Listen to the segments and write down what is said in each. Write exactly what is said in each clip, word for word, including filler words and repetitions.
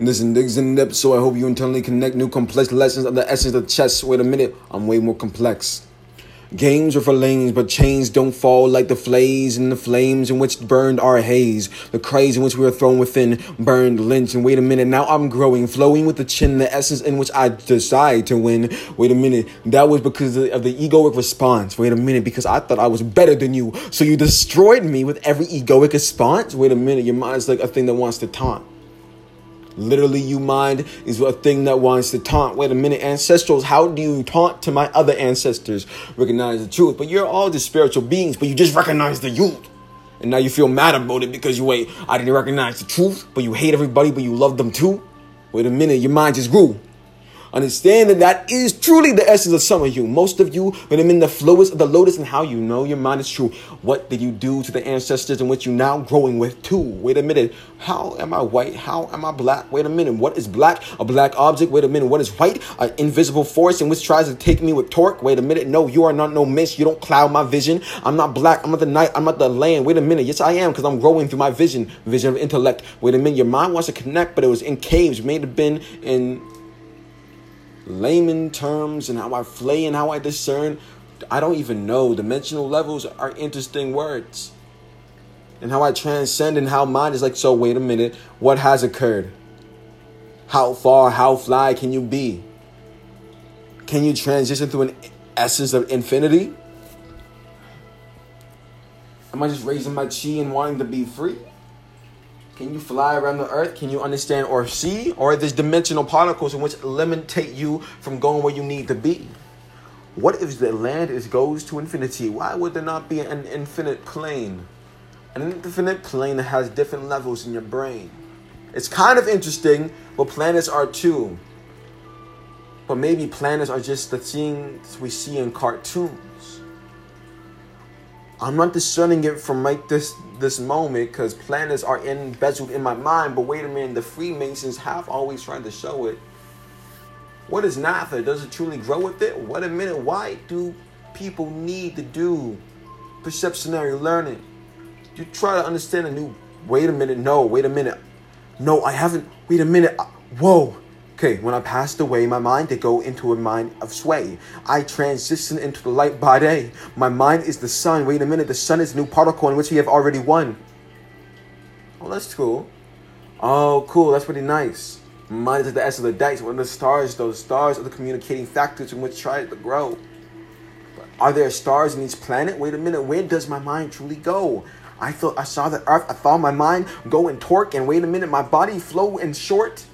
Listen, digs in depth, so I hope you internally connect new complex lessons of the essence of chess. Wait a minute, I'm way more complex. Games are for lanes, but chains don't fall like the flays and the flames in which burned our haze. The craze in which we were thrown within, burned, lynched, and wait a minute, now I'm growing, flowing with the chin, the essence in which I decide to win. Wait a minute, that was because of the egoic response. Wait a minute, because I thought I was better than you, so you destroyed me with every egoic response? Wait a minute, your mind's like a thing that wants to taunt. Literally, you mind is a thing that wants to taunt. Wait a minute, ancestrals, how do you taunt to my other ancestors? Recognize the truth. But you're all just spiritual beings, but you just recognize the youth. And now you feel mad about it because you wait, I didn't recognize the truth, but you hate everybody, but you love them too. Wait a minute, your mind just grew. Understand that that is truly the essence of some of you. Most of you, when I'm in the flowest of the lotus and how you know your mind is true. What did you do to the ancestors in which you're now growing with too? Wait a minute. How am I white? How am I black? Wait a minute. What is black? A black object. Wait a minute. What is white? An invisible force in which tries to take me with torque. Wait a minute. No, you are not no mist. You don't cloud my vision. I'm not black. I'm not the night. I'm not the land. Wait a minute. Yes, I am because I'm growing through my vision. Vision of intellect. Wait a minute. Your mind wants to connect, but it was in caves. May have been in layman terms and how I flay and how I discern. I don't even know. Dimensional levels are interesting words. And how I transcend and how mind is like, so wait a minute, what has occurred? How far, how fly can you be? Can you transition through an essence of infinity? Am I just raising my chi and wanting to be free? Can you fly around the earth? Can you understand or see? Or are there dimensional particles in which limitate you from going where you need to be? What if the land is goes to infinity? Why would there not be an infinite plane? An infinite plane that has different levels in your brain. It's kind of interesting, but planets are too. But maybe planets are just the things we see in cartoons. I'm not discerning it from like this this moment because planets are embezzled in my mind. But wait a minute, the Freemasons have always tried to show it. What is Natha? Does it truly grow with it? Wait a minute, why do people need to do perceptionary learning? You try to understand a new, wait a minute, no, wait a minute. No, I haven't, wait a minute, I, whoa. Okay, when I passed away, my mind did go into a mind of sway. I transitioned into the light by day. My mind is the sun. Wait a minute, the sun is a new particle in which we have already won. Oh, that's cool. Oh, cool, that's pretty nice. Mind is the essence of the dice. When the stars, those stars are the communicating factors in which try to grow. But are there stars in each planet? Wait a minute, where does my mind truly go? I thought I saw the earth. I saw my mind go and torque. And wait a minute, my body flow in short.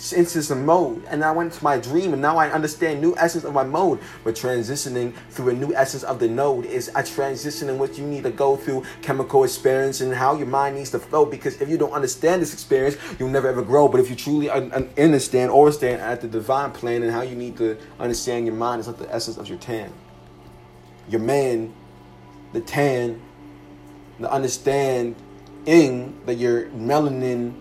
Since it's a mode, and I went to my dream, and now I understand new essence of my mode. But transitioning through a new essence of the node is a transition in which you need to go through chemical experience and how your mind needs to flow. Because if you don't understand this experience, you'll never ever grow. But if you truly understand or stand at the divine plan and how you need to understand your mind is like the essence of your tan, your man, the tan, the understanding that your melanin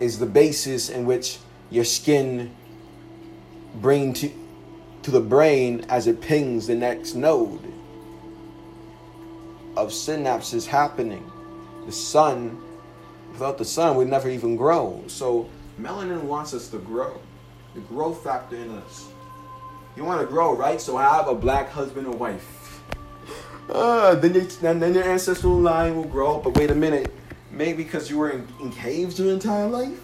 is the basis in which your skin bring to, to the brain as it pings the next node of synapses happening. The sun, without the sun, we'd never even grow. So melanin wants us to grow, the growth factor in us. You want to grow, right? So have a black husband or wife. Uh, then, your, then your ancestral line will grow. But wait a minute, maybe because you were in, in caves your entire life?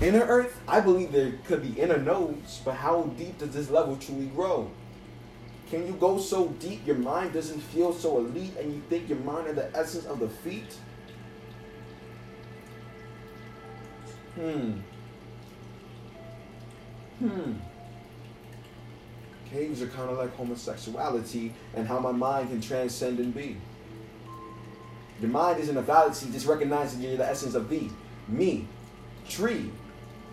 Inner earth, I believe there could be inner nodes, but how deep does this level truly grow? Can you go so deep your mind doesn't feel so elite and you think your mind is the essence of the feet? Hmm. Hmm. Caves are kind of like homosexuality and how my mind can transcend and be. Your mind isn't a fallacy, just recognizing you're the essence of thee, me, tree.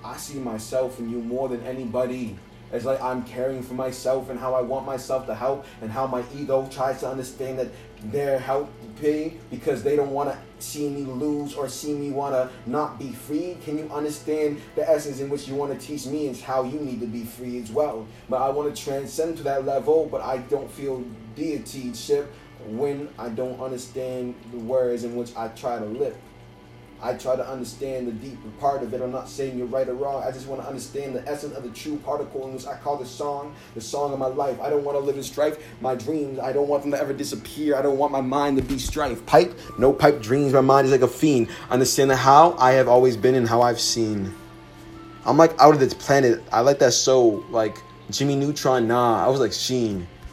I see myself in you more than anybody. It's like I'm caring for myself and how I want myself to help and how my ego tries to understand that they're helping because they don't want to see me lose or see me want to not be free. Can you understand the essence in which you want to teach me is how you need to be free as well? But I want to transcend to that level, but I don't feel deityship when I don't understand the words in which I try to live. I try to understand the deeper part of it. I'm not saying you're right or wrong. I just want to understand the essence of the true particle, in which I call this song the song of my life. I don't want to live in strife. My dreams, I don't want them to ever disappear. I don't want my mind to be strife. Pipe, no pipe dreams. My mind is like a fiend. Understand how I have always been and how I've seen. I'm like out of this planet. I like that so. Like Jimmy Neutron, nah. I was like Sheen.